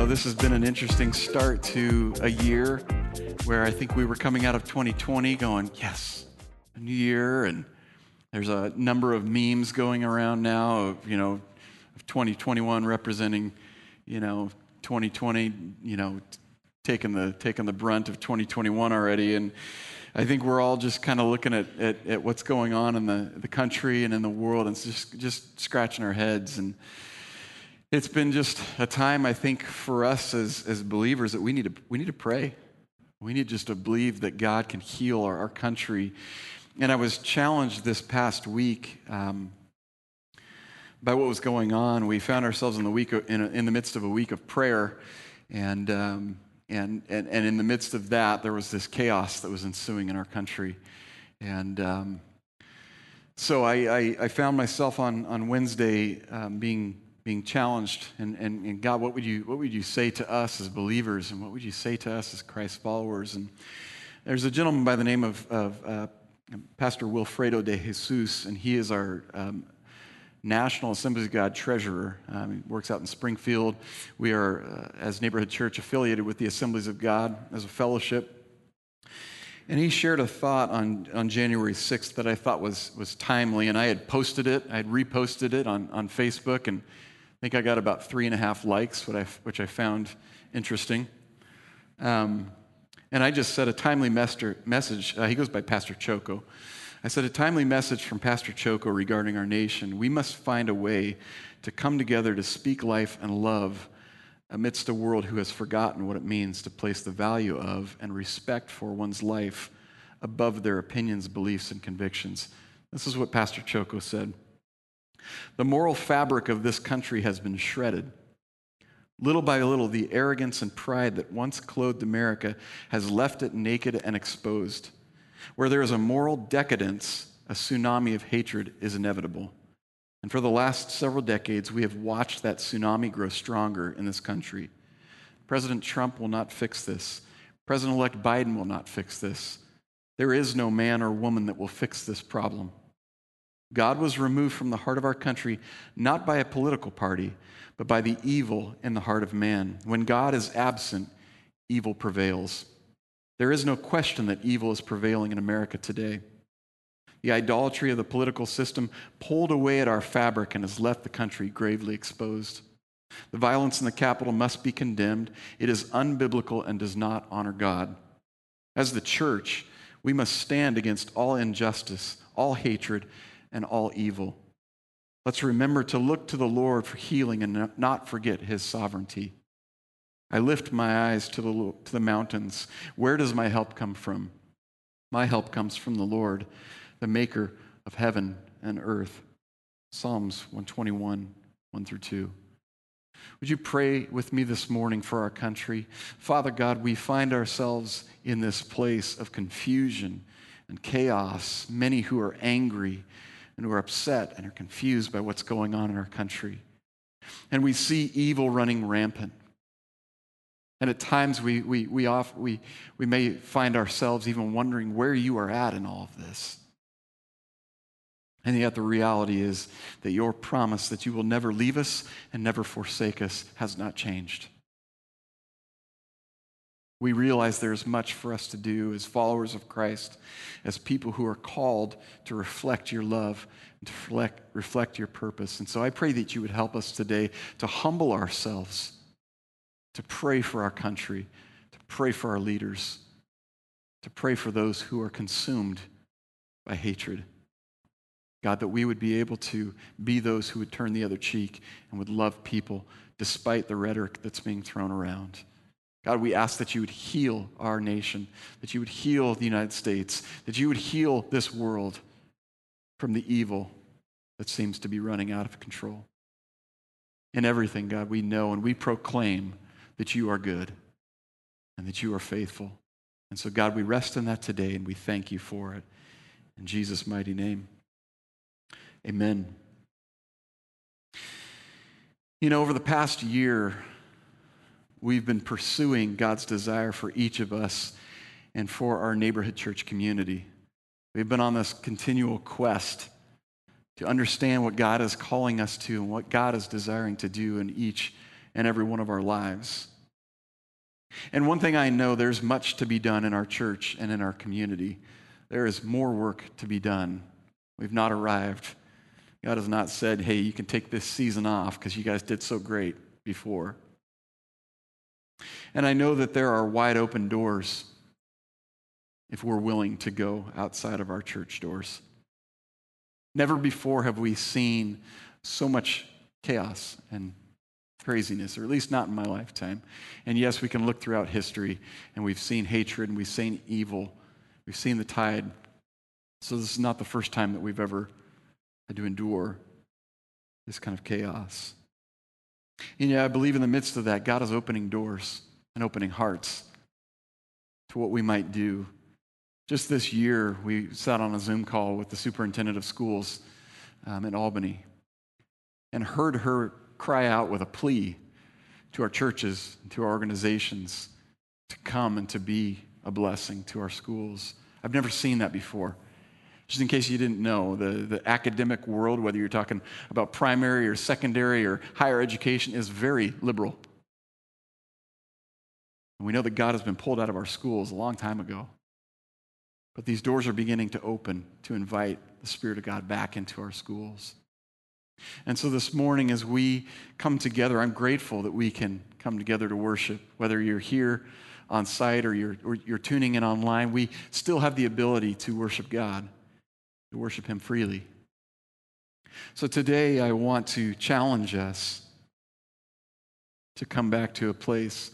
know, this has been an interesting start to a year where I think we were coming out of 2020 going, yes, a new year. And there's a number of memes going around now of, you know, of 2021 representing, you know, 2020, you know, taking the brunt of 2021 already. And I think we're all just kind of looking at what's going on in the country and in the world and just scratching our heads. And it's been just a time, I think, for us as believers that we need to pray. We need just to believe that God can heal our country. And I was challenged this past week by what was going on. We found ourselves in the midst of a week of prayer, and in the midst of that, there was this chaos that was ensuing in our country. And so I found myself on Wednesday being challenged. And God, what would you say to us as believers, and what would you say to us as Christ followers? And there's a gentleman by the name of Pastor Wilfredo de Jesus, and he is our National Assembly of God treasurer. He works out in Springfield. We are, as Neighborhood Church, affiliated with the Assemblies of God as a fellowship. And he shared a thought on January 6th that I thought was timely, and I had posted it. I had reposted it on Facebook, and I think I got about 3.5 likes, which I found interesting. And I just said a timely message. He goes by Pastor Choco. I said, a timely message from Pastor Choco regarding our nation. We must find a way to come together to speak life and love amidst a world who has forgotten what it means to place the value of and respect for one's life above their opinions, beliefs, and convictions. This is what Pastor Choco said. The moral fabric of this country has been shredded. Little by little, the arrogance and pride that once clothed America has left it naked and exposed. Where there is a moral decadence, a tsunami of hatred is inevitable. And for the last several decades, we have watched that tsunami grow stronger in this country. President Trump will not fix this. President-elect Biden will not fix this. There is no man or woman that will fix this problem. God was removed from the heart of our country, not by a political party, but by the evil in the heart of man. When God is absent, evil prevails. There is no question that evil is prevailing in America today. The idolatry of the political system pulled away at our fabric and has left the country gravely exposed. The violence in the Capitol must be condemned. It is unbiblical and does not honor God. As the church, we must stand against all injustice, all hatred, and all evil. Let's remember to look to the Lord for healing and not forget His sovereignty. I lift my eyes to the mountains. Where does my help come from? My help comes from the Lord, the maker of heaven and earth. Psalms 121, 1-2. Would you pray with me this morning for our country? Father God, we find ourselves in this place of confusion and chaos, many who are angry and who are upset and are confused by what's going on in our country. And we see evil running rampant. And at times we may find ourselves even wondering where you are at in all of this. And yet the reality is that your promise that you will never leave us and never forsake us has not changed. We realize there is much for us to do as followers of Christ, as people who are called to reflect your love, and to reflect your purpose. And so I pray that you would help us today to humble ourselves, to pray for our country, to pray for our leaders, to pray for those who are consumed by hatred. God, that we would be able to be those who would turn the other cheek and would love people despite the rhetoric that's being thrown around. God, we ask that you would heal our nation, that you would heal the United States, that you would heal this world from the evil that seems to be running out of control. In everything, God, we know and we proclaim that you are good and that you are faithful. And so, God, we rest in that today and we thank you for it. In Jesus' mighty name, amen. You know, over the past year, we've been pursuing God's desire for each of us and for our neighborhood church community. We've been on this continual quest to understand what God is calling us to and what God is desiring to do in each and every one of our lives. And one thing I know, there's much to be done in our church and in our community. There is more work to be done. We've not arrived. God has not said, hey, you can take this season off because you guys did so great before. And I know that there are wide open doors if we're willing to go outside of our church doors. Never before have we seen so much chaos and craziness, or at least not in my lifetime. And yes, we can look throughout history, and we've seen hatred, and we've seen evil. We've seen the tide. So this is not the first time that we've ever had to endure this kind of chaos. And yeah, I believe in the midst of that, God is opening doors and opening hearts to what we might do. Just this year, we sat on a Zoom call with the superintendent of schools in Albany and heard her cry out with a plea to our churches and to our organizations to come and to be a blessing to our schools. I've never seen that before. Just in case you didn't know, the academic world, whether you're talking about primary or secondary or higher education, is very liberal. And we know that God has been pulled out of our schools a long time ago. But these doors are beginning to open to invite the Spirit of God back into our schools. And so this morning as we come together, I'm grateful that we can come together to worship. Whether you're here on site or you're tuning in online, we still have the ability to worship God, to worship Him freely. So today I want to challenge us to come back to a place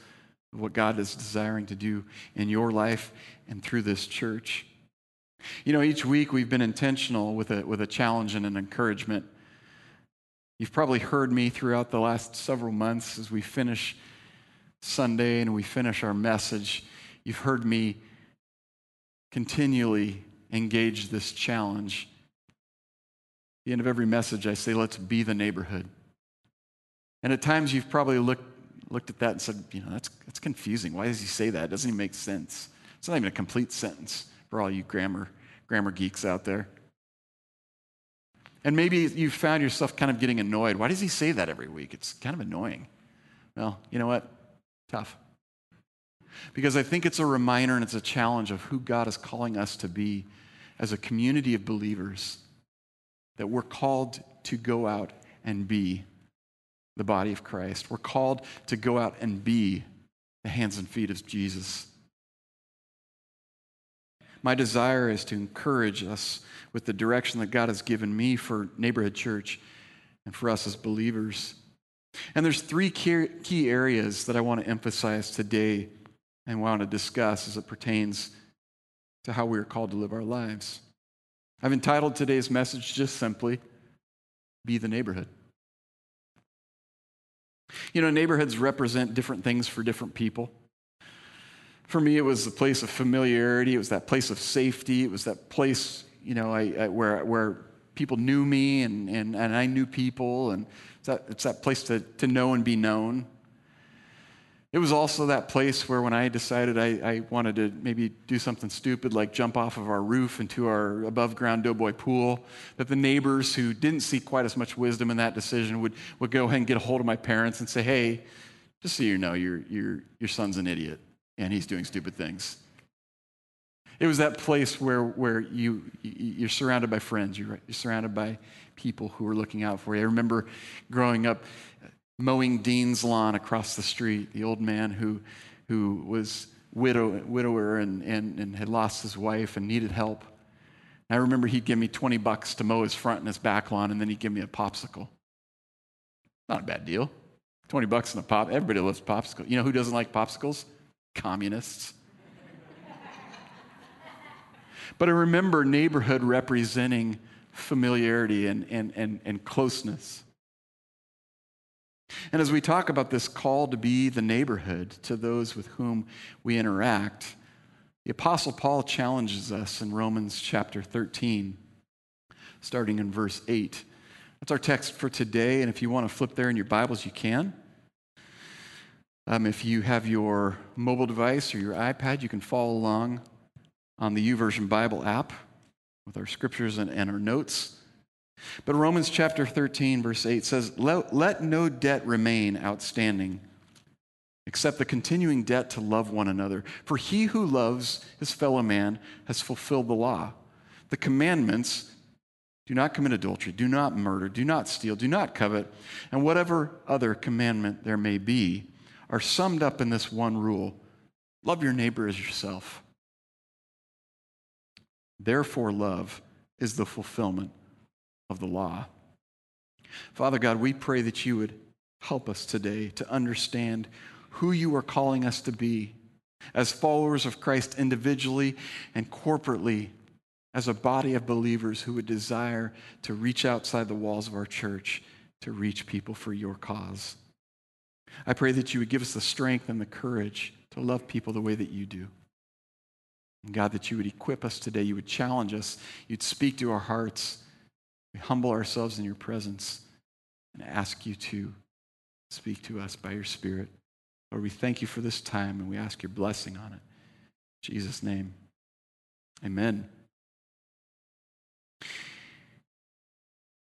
of what God is desiring to do in your life and through this church. You know, each week we've been intentional with a challenge and an encouragement. You've probably heard me throughout the last several months as we finish Sunday and we finish our message. You've heard me continually engage this challenge. At the end of every message, I say, let's be the neighborhood. And at times you've probably looked at that and said, you know, that's confusing. Why does he say that? It doesn't even make sense. It's not even a complete sentence for all you grammar geeks out there. And maybe you found yourself kind of getting annoyed. Why does he say that every week? It's kind of annoying. Well, you know what? Tough. Because I think it's a reminder and it's a challenge of who God is calling us to be as a community of believers, that we're called to go out and be the body of Christ. We're called to go out and be the hands and feet of Jesus. My desire is to encourage us with the direction that God has given me for Neighborhood Church and for us as believers. And there's three key areas that I want to emphasize today and want to discuss as it pertains to how we are called to live our lives. I've entitled today's message just simply, Be the Neighborhood. You know, neighborhoods represent different things for different people. For me, it was the place of familiarity. It was that place of safety. It was that place, you know, where people knew me and I knew people. And it's that place to know and be known. It was also that place where when I decided I wanted to maybe do something stupid, like jump off of our roof into our above-ground Doughboy pool, that the neighbors who didn't see quite as much wisdom in that decision would go ahead and get a hold of my parents and say, hey, just so you know, your son's an idiot. And he's doing stupid things. It was that place where you're surrounded by friends. You're surrounded by people who are looking out for you. I remember growing up mowing Dean's lawn across the street, the old man who was widower and had lost his wife and needed help. And I remember he'd give me $20 to mow his front and his back lawn, and then he'd give me a popsicle. Not a bad deal. $20 and a pop. Everybody loves popsicles. You know who doesn't like popsicles? Communists. But I remember neighborhood representing familiarity and closeness. And as we talk about this call to be the neighborhood to those with whom we interact, the Apostle Paul challenges us in Romans chapter 13, starting in verse 8. That's our text for today, and if you want to flip there in your Bibles, you can. If you have your mobile device or your iPad, you can follow along on the YouVersion Bible app with our scriptures and our notes. But Romans chapter 13, verse 8 says, let no debt remain outstanding except the continuing debt to love one another. For he who loves his fellow man has fulfilled the law. The commandments, do not commit adultery, do not murder, do not steal, do not covet, and whatever other commandment there may be, are summed up in this one rule: love your neighbor as yourself. Therefore, love is the fulfillment of the law. Father God, we pray that you would help us today to understand who you are calling us to be as followers of Christ individually and corporately, as a body of believers who would desire to reach outside the walls of our church to reach people for your cause. I pray that you would give us the strength and the courage to love people the way that you do. And God, that you would equip us today, you would challenge us, you'd speak to our hearts. We humble ourselves in your presence and ask you to speak to us by your Spirit. Lord, we thank you for this time and we ask your blessing on it. In Jesus' name, amen.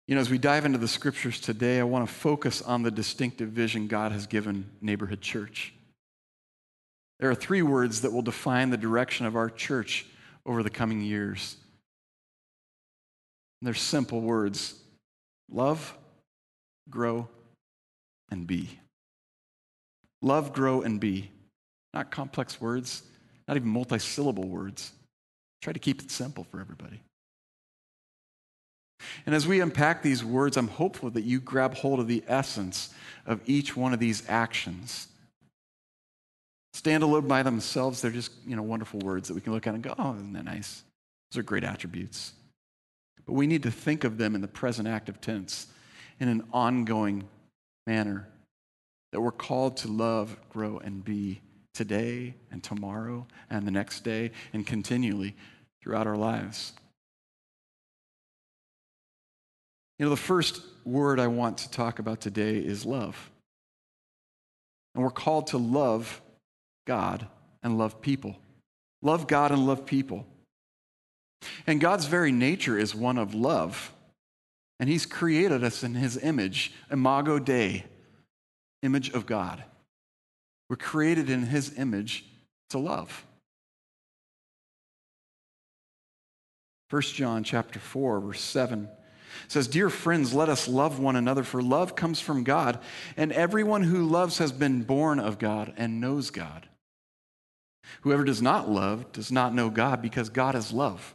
You know, as we dive into the scriptures today, I want to focus on the distinctive vision God has given Neighborhood Church. There are three words that will define the direction of our church over the coming years. And they're simple words: love, grow, and be. Love, grow, and be. Not complex words, not even multi-syllable words. Try to keep it simple for everybody. And as we unpack these words, I'm hopeful that you grab hold of the essence of each one of these actions. Stand alone by themselves, they're just, wonderful words that we can look at and go, oh, isn't that nice? Those are great attributes. But we need to think of them in the present active tense, in an ongoing manner, that we're called to love, grow, and be today and tomorrow and the next day and continually throughout our lives. The first word I want to talk about today is love. And we're called to love God and love people. Love God and love people. And God's very nature is one of love. And he's created us in his image, imago Dei, image of God. We're created in his image to love. 1 John chapter 4, verse 7 says, "Dear friends, let us love one another, for love comes from God, and everyone who loves has been born of God and knows God. Whoever does not love does not know God, because God is love.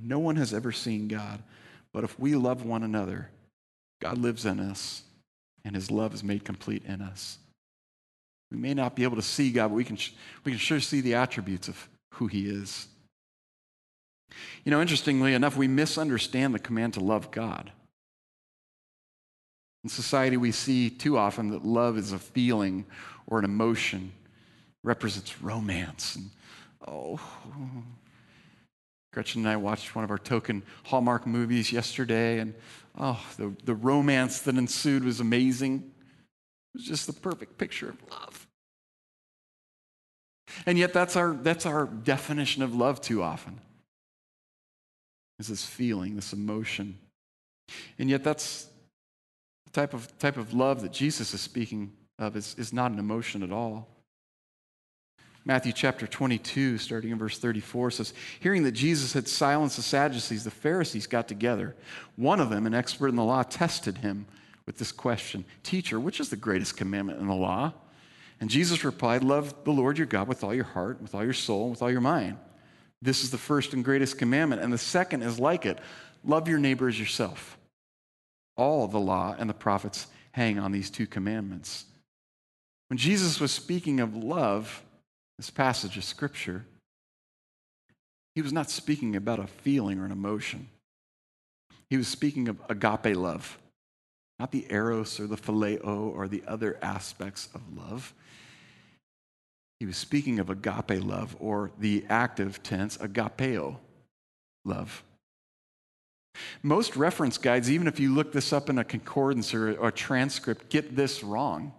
No one has ever seen God, but if we love one another, God lives in us, and his love is made complete in us." We may not be able to see God, but we can sure see the attributes of who he is. Interestingly enough, we misunderstand the command to love God. In society, we see too often that love is a feeling or an emotion, represents romance. And, Gretchen and I watched one of our token Hallmark movies yesterday, and the romance that ensued was amazing. It was just the perfect picture of love. And yet that's our definition of love too often. Is this feeling, this emotion. And yet that's the type of love that Jesus is speaking of is not an emotion at all. Matthew chapter 22, starting in verse 34, says, "Hearing that Jesus had silenced the Sadducees, the Pharisees got together. One of them, an expert in the law, tested him with this question: 'Teacher, which is the greatest commandment in the law?' And Jesus replied, 'Love the Lord your God with all your heart, with all your soul, and with all your mind. This is the first and greatest commandment, and the second is like it: love your neighbor as yourself. All the law and the prophets hang on these two commandments.'" When Jesus was speaking of love, this passage of Scripture, he was not speaking about a feeling or an emotion. He was speaking of agape love, not the eros or the phileo or the other aspects of love. He was speaking of agape love, or the active tense, agapeo love. Most reference guides, even if you look this up in a concordance or a transcript, get this wrong.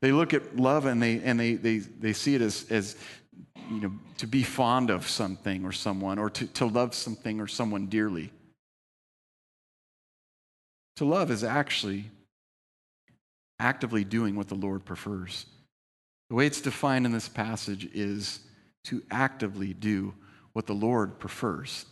They look at love and they see it as you know, to be fond of something or someone, or to love something or someone dearly. To love is actually actively doing what the Lord prefers. The way it's defined in this passage is to actively do what the Lord prefers.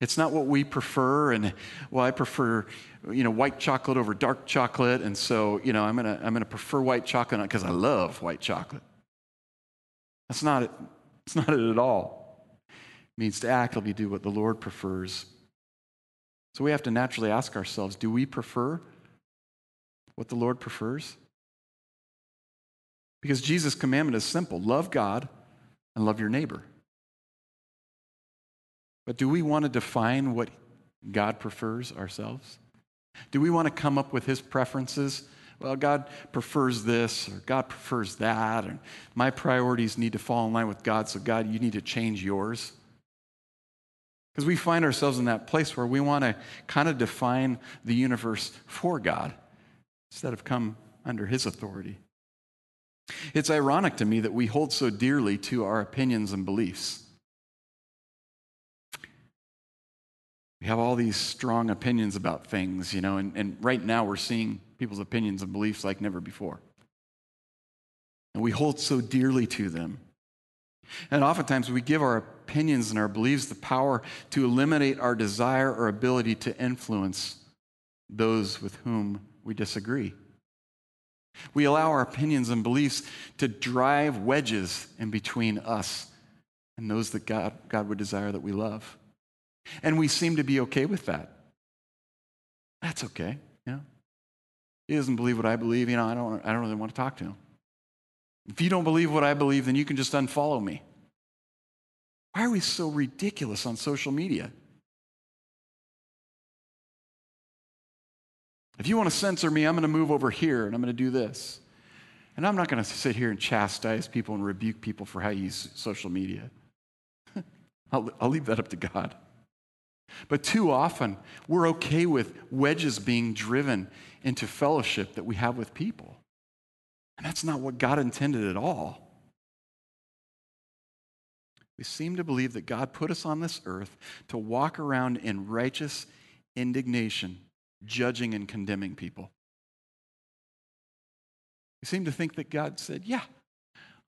It's not what we prefer, and, well, I prefer, you know, white chocolate over dark chocolate, and so, you know, I'm gonna prefer white chocolate because I love white chocolate. That's not it. That's not it at all. It means to actively do what the Lord prefers. So we have to naturally ask ourselves, do we prefer what the Lord prefers? Because Jesus' commandment is simple: love God and love your neighbor. But do we want to define what God prefers ourselves? Do we want to come up with his preferences? Well, God prefers this, or God prefers that, and my priorities need to fall in line with God, so God, you need to change yours. Because we find ourselves in that place where we want to kind of define the universe for God instead of come under his authority. It's ironic to me that we hold so dearly to our opinions and beliefs. We have all these strong opinions about things, you know, and right now we're seeing people's opinions and beliefs like never before. And we hold so dearly to them. And oftentimes we give our opinions and our beliefs the power to eliminate our desire or ability to influence those with whom we disagree. We allow our opinions and beliefs to drive wedges in between us and those that God would desire that we love. And we seem to be okay with that. That's okay, you know. He doesn't believe what I believe, you know, I don't really want to talk to him. If you don't believe what I believe, then you can just unfollow me. Why are we so ridiculous on social media? If you want to censor me, I'm going to move over here and I'm going to do this. And I'm not going to sit here and chastise people and rebuke people for how you use social media. I'll leave that up to God. But too often, we're okay with wedges being driven into fellowship that we have with people. And that's not what God intended at all. We seem to believe that God put us on this earth to walk around in righteous indignation, judging and condemning people. We seem to think that God said, yeah,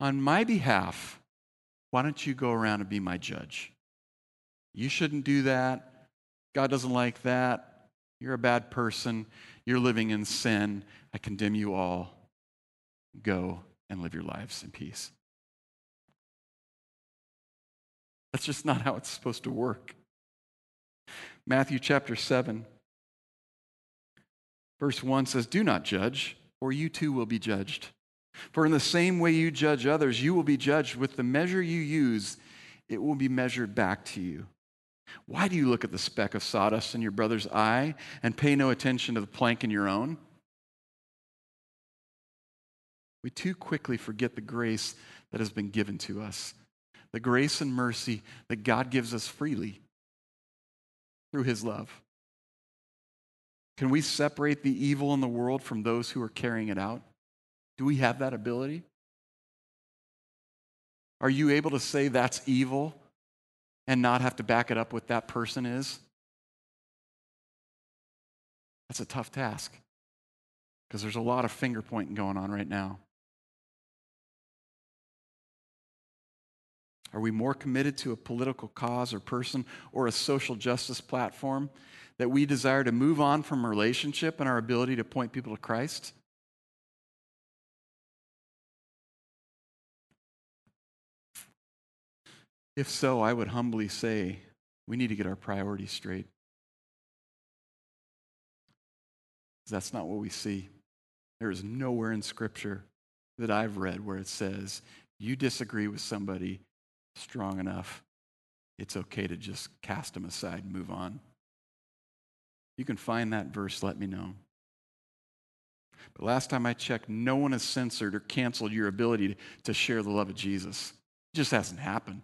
on my behalf, why don't you go around and be my judge? You shouldn't do that. God doesn't like that. You're a bad person. You're living in sin. I condemn you all. Go and live your lives in peace. That's just not how it's supposed to work. Matthew chapter 7, verse 1 says, "Do not judge, or you too will be judged. For in the same way you judge others, you will be judged. With the measure you use, it will be measured back to you. Why do you look at the speck of sawdust in your brother's eye and pay no attention to the plank in your own?" We too quickly forget the grace that has been given to us, the grace and mercy that God gives us freely through his love. Can we separate the evil in the world from those who are carrying it out? Do we have that ability? Are you able to say that's evil and not have to back it up with that person is? That's a tough task, because there's a lot of finger pointing going on right now. Are we more committed to a political cause or person or a social justice platform that we desire to move on from relationship and our ability to point people to Christ? If so, I would humbly say we need to get our priorities straight. That's not what we see. There is nowhere in Scripture that I've read where it says you disagree with somebody strong enough, it's okay to just cast them aside and move on. You can find that verse, let me know. But last time I checked, no one has censored or canceled your ability to share the love of Jesus. It just hasn't happened.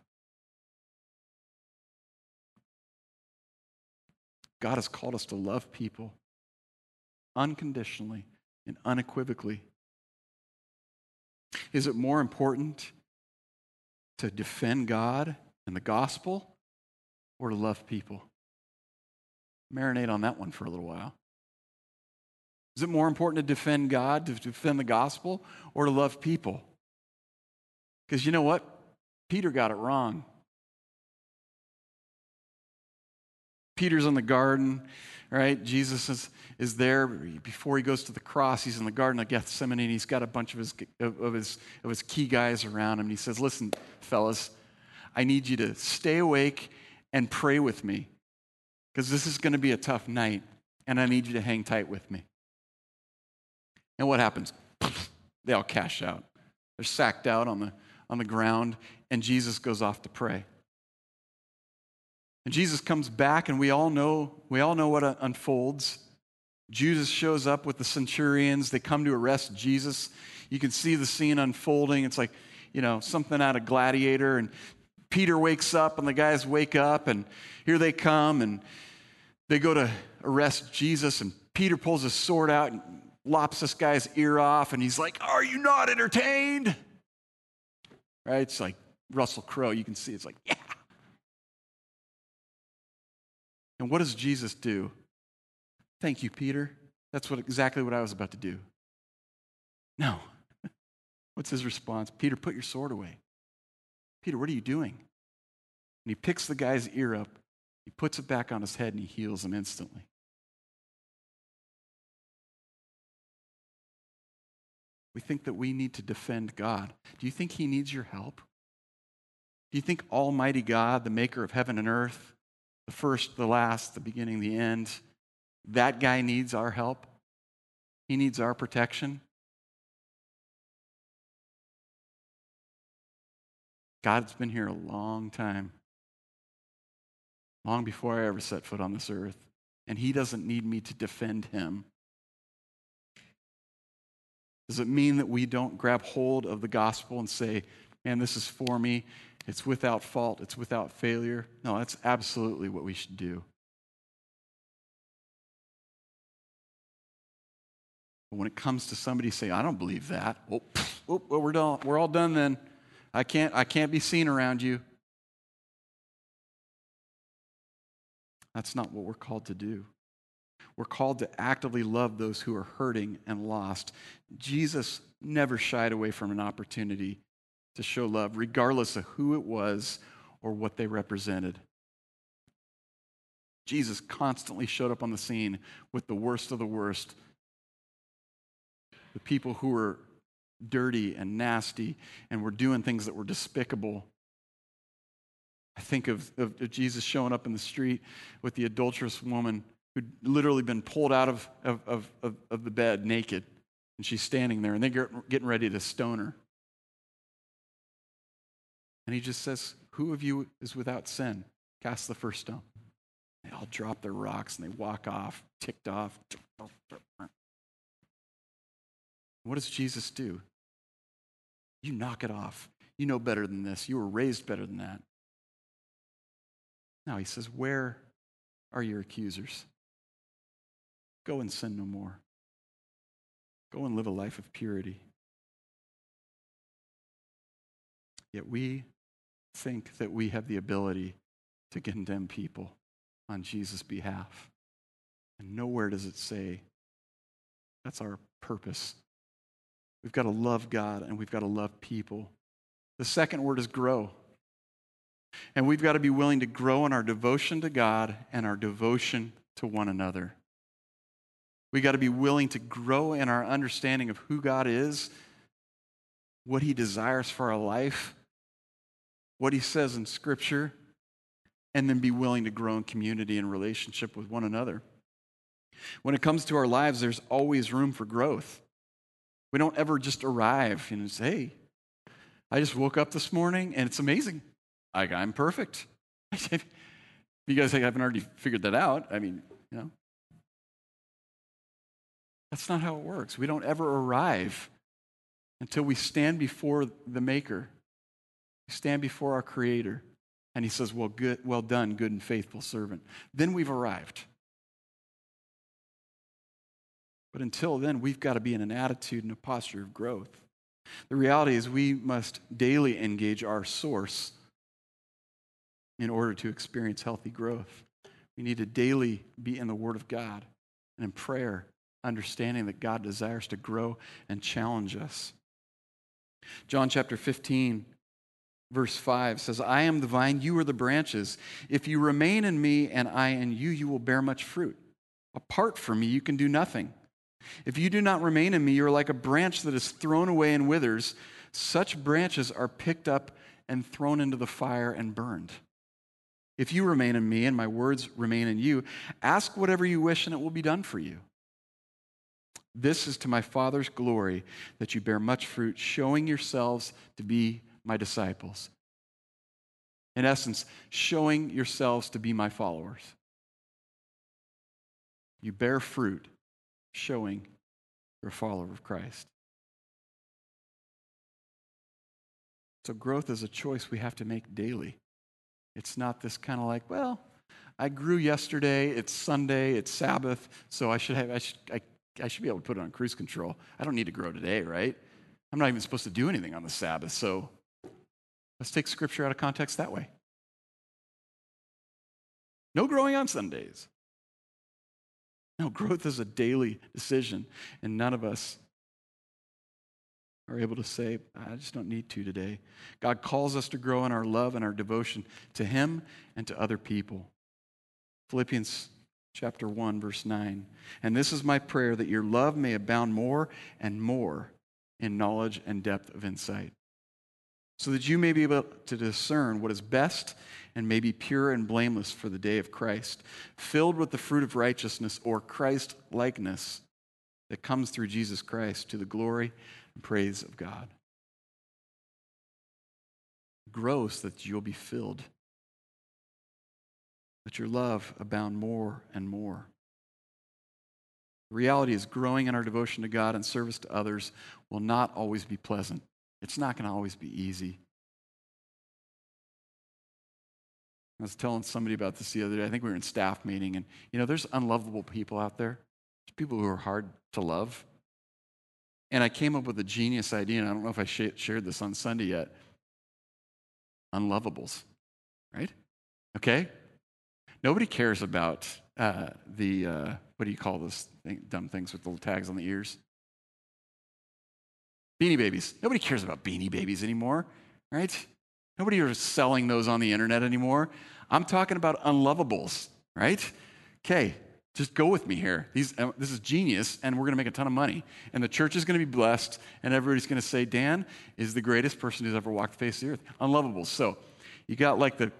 God has called us to love people unconditionally and unequivocally. Is it more important to defend God and the gospel or to love people? Marinate on that one for a little while. Is it more important to defend God, to defend the gospel, or to love people? Because you know what? Peter got it wrong. Peter's in the garden, right? Jesus is there before he goes to the cross. He's in the Garden of Gethsemane, and he's got a bunch of his key guys around him. And he says, "Listen, fellas, I need you to stay awake and pray with me, because this is going to be a tough night, and I need you to hang tight with me." And what happens? They all cash out. They're sacked out on the ground, and Jesus goes off to pray. And Jesus comes back, and we all know what unfolds. Judas shows up with the centurions. They come to arrest Jesus. You can see the scene unfolding. It's like, you know, something out of Gladiator. And Peter wakes up, and the guys wake up, and here they come, and they go to arrest Jesus, and Peter pulls his sword out and lops this guy's ear off, and he's like, "Are you not entertained?" Right? It's like Russell Crowe. You can see it's like, yeah. And what does Jesus do? "Thank you, Peter. That's exactly what I was about to do." No. What's his response? "Peter, put your sword away. Peter, what are you doing?" And he picks the guy's ear up, he puts it back on his head, and he heals him instantly. We think that we need to defend God. Do you think he needs your help? Do you think Almighty God, the maker of heaven and earth, the first, the last, the beginning, the end, that guy needs our help? He needs our protection? God's been here a long time, long before I ever set foot on this earth, and he doesn't need me to defend him. Does it mean that we don't grab hold of the gospel and say, "Man, this is for me. It's without fault. It's without failure"? No, that's absolutely what we should do. But when it comes to somebody saying, "I don't believe that," well, we're all done then. I can't be seen around you. That's not what we're called to do. We're called to actively love those who are hurting and lost. Jesus never shied away from an opportunity to show love, regardless of who it was or what they represented. Jesus constantly showed up on the scene with the worst of the worst, the people who were dirty and nasty and were doing things that were despicable. I think of Jesus showing up in the street with the adulterous woman who'd literally been pulled out of the bed naked, and she's standing there, and they're getting ready to stone her. And he just says, "Who of you is without sin? Cast the first stone." They all drop their rocks and they walk off, ticked off. What does Jesus do? "You knock it off. You know better than this. You were raised better than that." Now he says, "Where are your accusers? Go and sin no more. Go and live a life of purity." Yet we think that we have the ability to condemn people on Jesus' behalf. And nowhere does it say that's our purpose. We've got to love God and we've got to love people. The second word is grow. And we've got to be willing to grow in our devotion to God and our devotion to one another. We've got to be willing to grow in our understanding of who God is, what he desires for our life, what he says in Scripture, and then be willing to grow in community and relationship with one another. When it comes to our lives, there's always room for growth. We don't ever just arrive and say, "Hey, I just woke up this morning and it's amazing. I'm perfect." If you guys haven't already figured that out, I mean, you know, That's not how it works. We don't ever arrive until we stand before the Maker. We stand before our Creator. And he says, well done, good and faithful servant. Then we've arrived. But until then, we've got to be in an attitude and a posture of growth. The reality is we must daily engage our source in order to experience healthy growth. We need to daily be in the Word of God and in prayer, understanding that God desires to grow and challenge us. John chapter 15, verse 5 says, I am the vine, you are the branches. If you remain in me and I in you, you will bear much fruit. Apart from me, you can do nothing. If you do not remain in me, you are like a branch that is thrown away and withers. Such branches are picked up and thrown into the fire and burned. If you remain in me and my words remain in you, ask whatever you wish and it will be done for you. This is to my Father's glory that you bear much fruit, showing yourselves to be my disciples. In essence, showing yourselves to be my followers. You bear fruit, showing you're a follower of Christ. So growth is a choice we have to make daily. It's not this kind of like, well, I grew yesterday, it's Sunday, it's Sabbath, so I should be able to put it on cruise control. I don't need to grow today, right? I'm not even supposed to do anything on the Sabbath, so let's take Scripture out of context that way. No growing on Sundays. No, growth is a daily decision, and none of us are able to say, I just don't need to today. God calls us to grow in our love and our devotion to Him and to other people. Philippians chapter 1, verse 9, and this is my prayer, that your love may abound more and more in knowledge and depth of insight, so that you may be able to discern what is best and may be pure and blameless for the day of Christ, filled with the fruit of righteousness or Christ-likeness that comes through Jesus Christ to the glory and praise of God. Grow so that you'll be filled, that your love abound more and more. The reality is growing in our devotion to God and service to others will not always be pleasant. It's not going to always be easy. I was telling somebody about this the other day. I think we were in staff meeting, and there's unlovable people out there. There's people who are hard to love. And I came up with a genius idea, and I don't know if I shared this on Sunday yet. Unlovables, right? Okay? Nobody cares about what do you call those dumb things with little tags on the ears? Beanie babies. Nobody cares about Beanie babies anymore, right? Nobody is selling those on the internet anymore. I'm talking about unlovables, right? Okay, just go with me here. This is genius, and we're going to make a ton of money. And the church is going to be blessed, and everybody's going to say, Dan is the greatest person who's ever walked the face of the earth. Unlovables. So you got like the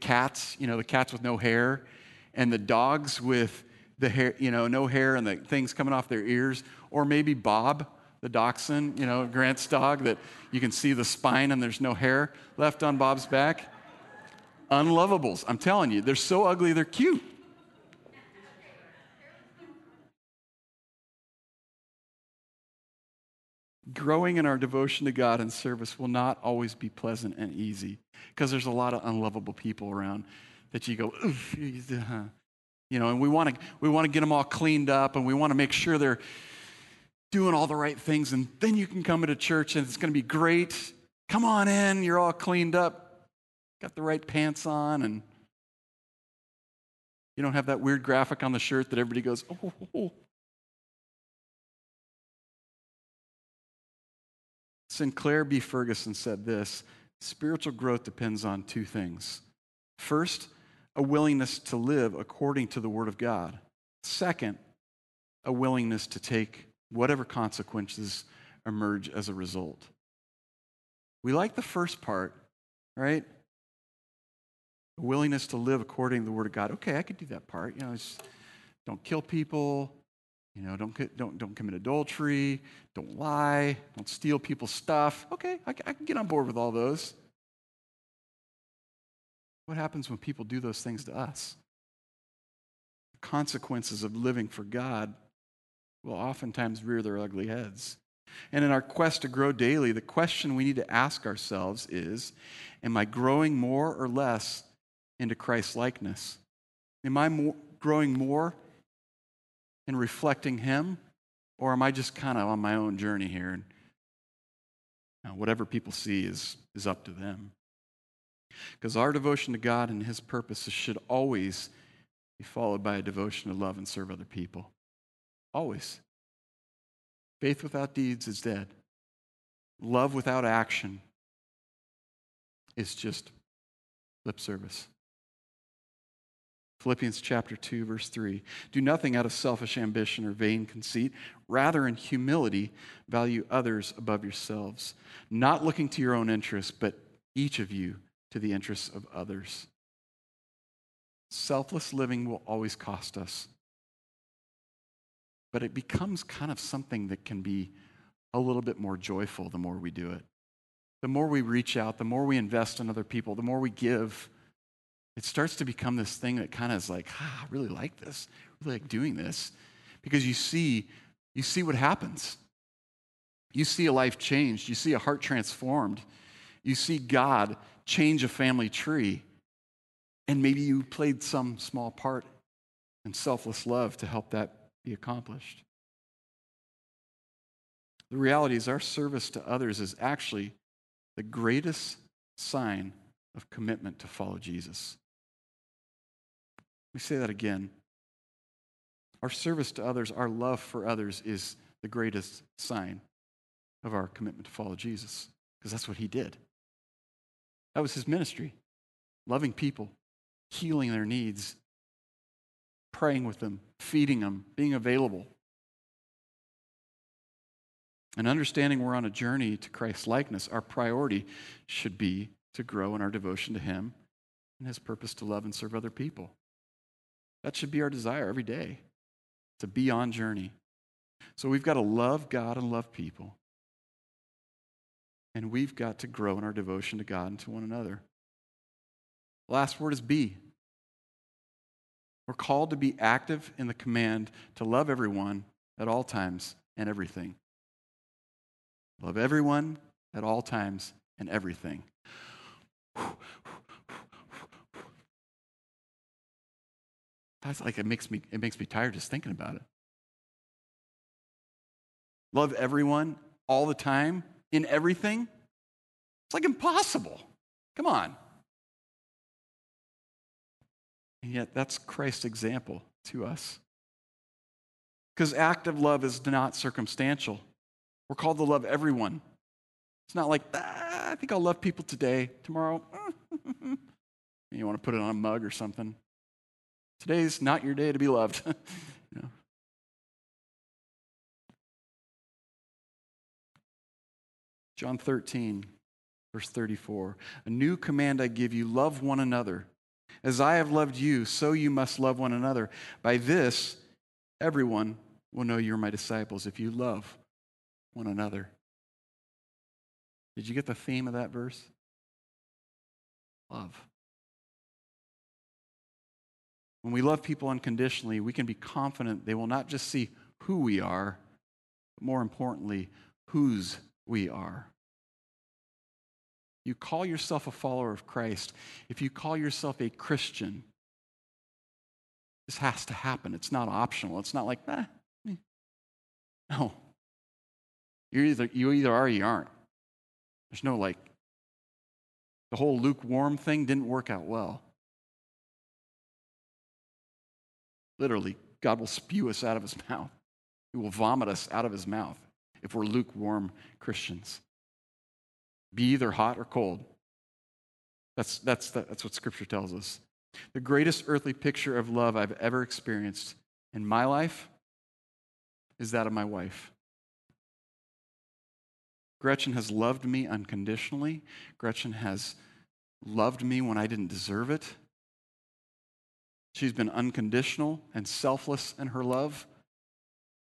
cats, the cats with no hair, and the dogs with the hair, no hair and the things coming off their ears, or maybe Bob, the dachshund, Grant's dog, that you can see the spine and there's no hair left on Bob's back. Unlovables, I'm telling you. They're so ugly, they're cute. Growing in our devotion to God and service will not always be pleasant and easy, because there's a lot of unlovable people around that you go, oof, and we want to get them all cleaned up, and we want to make sure they're doing all the right things, and then you can come into church and it's going to be great. Come on in, you're all cleaned up, got the right pants on, and you don't have that weird graphic on the shirt that everybody goes, oh. Sinclair B. Ferguson said this: spiritual growth depends on two things. First, a willingness to live according to the Word of God. Second, a willingness to take whatever consequences emerge as a result. We like the first part, right? A willingness to live according to the Word of God. Okay, I could do that part. Just don't kill people. Don't commit adultery. Don't lie. Don't steal people's stuff. Okay, I can get on board with all those. What happens when people do those things to us? The consequences of living for God will oftentimes rear their ugly heads. And in our quest to grow daily, the question we need to ask ourselves is, am I growing more or less into Christ's likeness? Am I growing more and reflecting Him? Or am I just kind of on my own journey here? And whatever people see is up to them. Because our devotion to God and His purposes should always be followed by a devotion to love and serve other people. Always. Faith without deeds is dead. Love without action is just lip service. Philippians chapter 2, verse 3. Do nothing out of selfish ambition or vain conceit. Rather, in humility, value others above yourselves, not looking to your own interests, but each of you to the interests of others. Selfless living will always cost us. But it becomes kind of something that can be a little bit more joyful the more we do it. The more we reach out, the more we invest in other people, the more we give, it starts to become this thing that kind of is like, I really like this. I really like doing this. Because you see what happens. You see a life changed. You see a heart transformed. You see God change a family tree. And maybe you played some small part in selfless love to help that be accomplished. The reality is our service to others is actually the greatest sign of commitment to follow Jesus. Let me say that again. Our service to others, our love for others is the greatest sign of our commitment to follow Jesus, because that's what He did. That was His ministry, loving people, healing their needs, praying with them, feeding them, being available. And understanding we're on a journey to Christ's likeness, our priority should be to grow in our devotion to Him and His purpose to love and serve other people. That should be our desire every day, to be on journey. So we've got to love God and love people. And we've got to grow in our devotion to God and to one another. The last word is be. We're called to be active in the command to love everyone at all times and everything. Love everyone at all times and everything. That's like it makes me tired just thinking about it. Love everyone all the time in everything? It's like impossible. Come on. And yet that's Christ's example to us. Because active love is not circumstantial. We're called to love everyone. It's not like, I think I'll love people today, tomorrow. You want to put it on a mug or something. Today's not your day to be loved. You know. John 13, verse 34. A new command I give you, love one another. As I have loved you, so you must love one another. By this, everyone will know you're my disciples if you love one another. Did you get the theme of that verse? Love. When we love people unconditionally, we can be confident they will not just see who we are, but more importantly, whose we are. You call yourself a follower of Christ, if you call yourself a Christian, this has to happen. It's not optional. It's not like, No. You either are or you aren't. There's no like, the whole lukewarm thing didn't work out well. Literally, God will spew us out of His mouth. He will vomit us out of His mouth if we're lukewarm Christians. Be either hot or cold. That's what Scripture tells us. The greatest earthly picture of love I've ever experienced in my life is that of my wife. Gretchen has loved me unconditionally. Gretchen has loved me when I didn't deserve it. She's been unconditional and selfless in her love.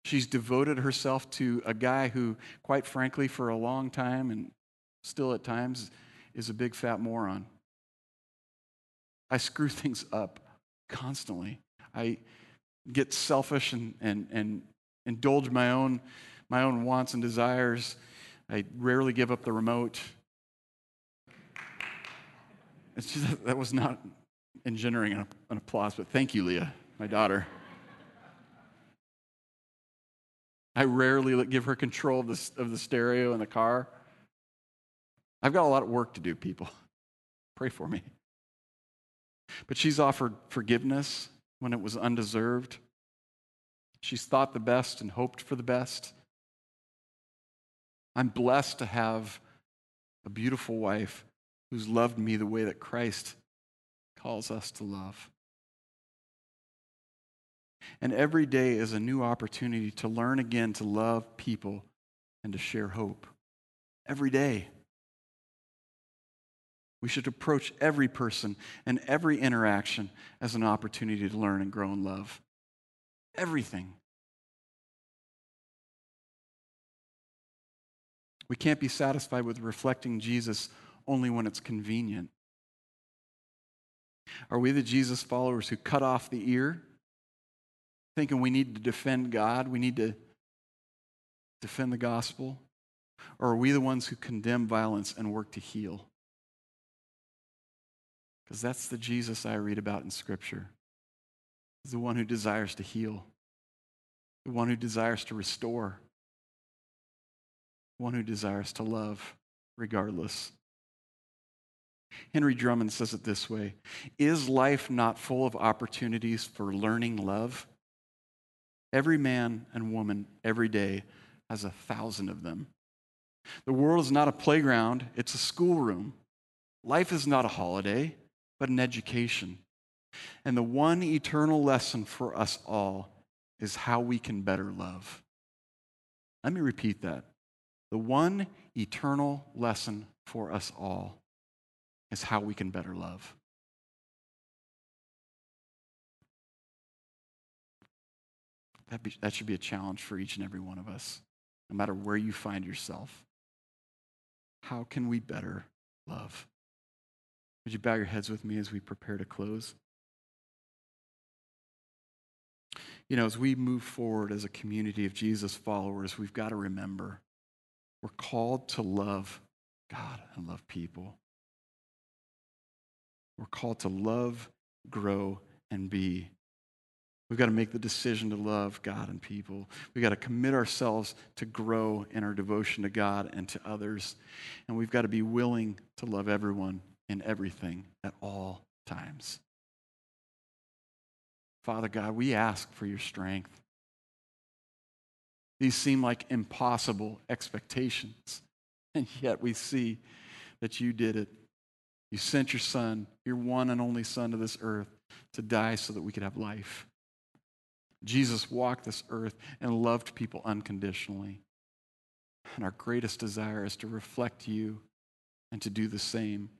She's devoted herself to a guy who, quite frankly, for a long time and still at times is a big fat moron. I screw things up constantly. I get selfish and indulge my own wants and desires. I rarely give up the remote. It's just, that was not engendering an applause, but thank you, Leah, my daughter. I rarely give her control of the stereo in the car. I've got a lot of work to do, people. Pray for me. But she's offered forgiveness when it was undeserved. She's thought the best and hoped for the best. I'm blessed to have a beautiful wife who's loved me the way that Christ calls us to love. And every day is a new opportunity to learn again to love people and to share hope. Every day. We should approach every person and every interaction as an opportunity to learn and grow in love. Everything. We can't be satisfied with reflecting Jesus only when it's convenient. Are we the Jesus followers who cut off the ear, thinking we need to defend God, we need to defend the gospel? Or are we the ones who condemn violence and work to heal? Because that's the Jesus I read about in Scripture. He's the one who desires to heal, the one who desires to restore, the one who desires to love regardless. Henry Drummond says it this way: is life not full of opportunities for learning love? Every man and woman, every day, has 1,000 of them. The world is not a playground, it's a schoolroom. Life is not a holiday, but an education. And the one eternal lesson for us all is how we can better love. Let me repeat that. The one eternal lesson for us all is how we can better love. That should be a challenge for each and every one of us, no matter where you find yourself. How can we better love? Would you bow your heads with me as we prepare to close? You know, as we move forward as a community of Jesus followers, we've got to remember we're called to love God and love people. We're called to love, grow, and be. We've got to make the decision to love God and people. We've got to commit ourselves to grow in our devotion to God and to others. And we've got to be willing to love everyone and everything at all times. Father God, we ask for your strength. These seem like impossible expectations, and yet we see that you did it. You sent your Son, your one and only Son, to this earth to die so that we could have life. Jesus walked this earth and loved people unconditionally. And our greatest desire is to reflect you and to do the same.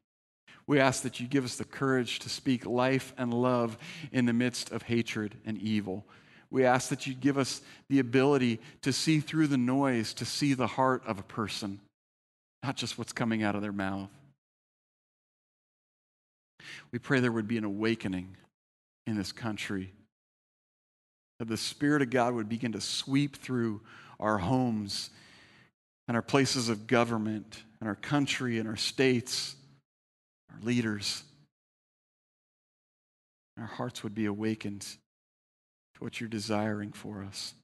We ask that you give us the courage to speak life and love in the midst of hatred and evil. We ask that you give us the ability to see through the noise, to see the heart of a person, not just what's coming out of their mouth. We pray there would be an awakening in this country, that the Spirit of God would begin to sweep through our homes and our places of government and our country and our states, our leaders. Our hearts would be awakened to what you're desiring for us.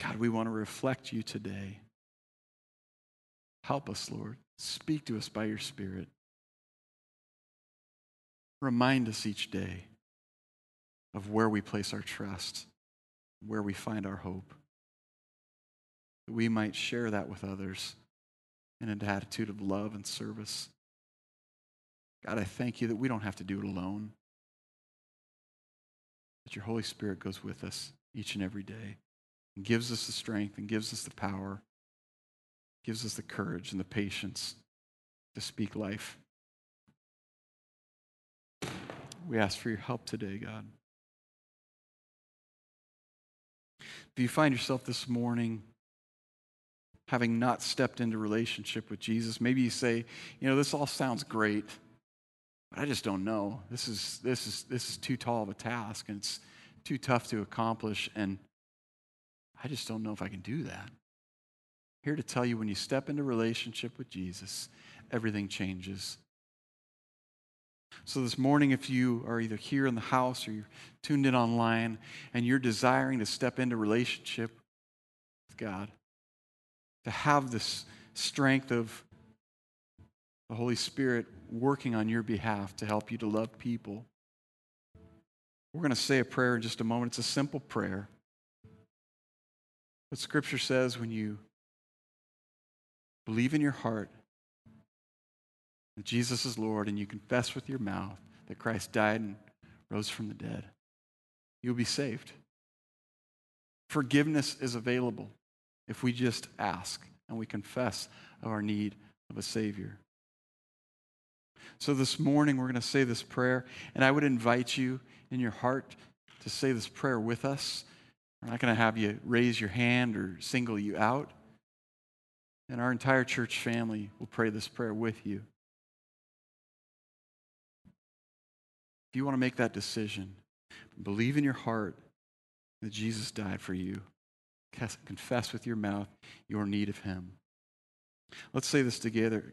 God, we want to reflect you today. Help us, Lord. Speak to us by your Spirit. Remind us each day of where we place our trust, where we find our hope, that we might share that with others in an attitude of love and service. God, I thank you that we don't have to do it alone, that your Holy Spirit goes with us each and every day and gives us the strength and gives us the power, gives us the courage and the patience to speak life. We ask for your help today, God. If you find yourself this morning having not stepped into relationship with Jesus, maybe you say, you know, this all sounds great, but I just don't know. This is too tall of a task, and it's too tough to accomplish, and I just don't know if I can do that. Here to tell you, when you step into relationship with Jesus, everything changes. So this morning, if you are either here in the house or you're tuned in online and you're desiring to step into relationship with God, to have this strength of the Holy Spirit working on your behalf to help you to love people, we're going to say a prayer in just a moment. It's a simple prayer. But Scripture says when you believe in your heart that Jesus is Lord and you confess with your mouth that Christ died and rose from the dead, you'll be saved. Forgiveness is available if we just ask and we confess of our need of a Savior. So this morning we're going to say this prayer, and I would invite you in your heart to say this prayer with us. We're not going to have you raise your hand or single you out. And our entire church family will pray this prayer with you. If you want to make that decision, believe in your heart that Jesus died for you. Confess with your mouth your need of him. Let's say this together,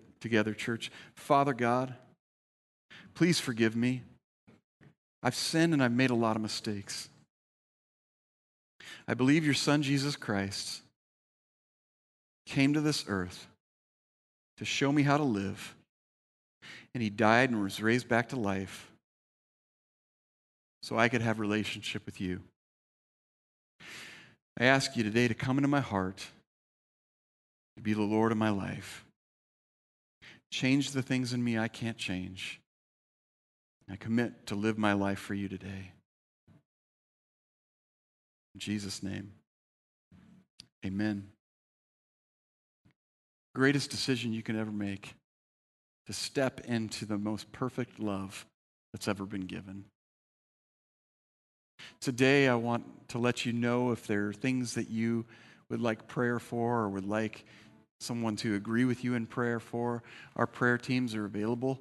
church. Father God, please forgive me. I've sinned and I've made a lot of mistakes. I believe your Son, Jesus Christ, came to this earth to show me how to live, and he died and was raised back to life so I could have a relationship with you. I ask you today to come into my heart, to be the Lord of my life. Change the things in me I can't change. I commit to live my life for you today. In Jesus' name, amen. Greatest decision you can ever make, to step into the most perfect love that's ever been given. Today, I want to let you know if there are things that you would like prayer for or would like someone to agree with you in prayer for. Our prayer teams are available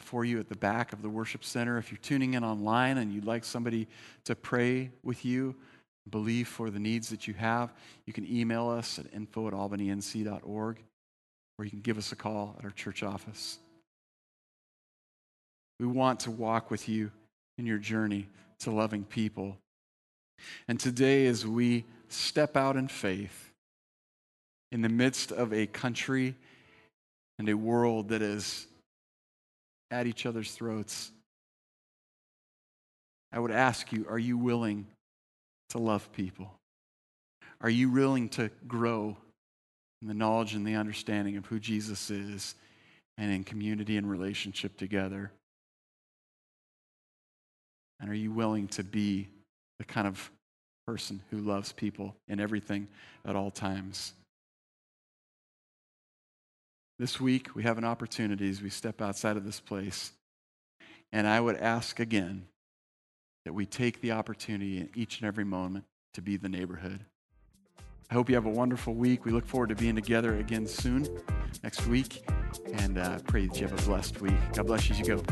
for you at the back of the worship center. If you're tuning in online and you'd like somebody to pray with you, believe for the needs that you have, you can email us at info@albanync.org, or you can give us a call at our church office. We want to walk with you in your journey to loving people. And today, as we step out in faith in the midst of a country and a world that is at each other's throats, I would ask you, are you willing to love people? Are you willing to grow in the knowledge and the understanding of who Jesus is and in community and relationship together? And are you willing to be the kind of person who loves people in everything at all times? This week, we have an opportunity as we step outside of this place. And I would ask again that we take the opportunity in each and every moment to be the neighborhood. I hope you have a wonderful week. We look forward to being together again soon, next week. And I pray that you have a blessed week. God bless you as you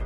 go.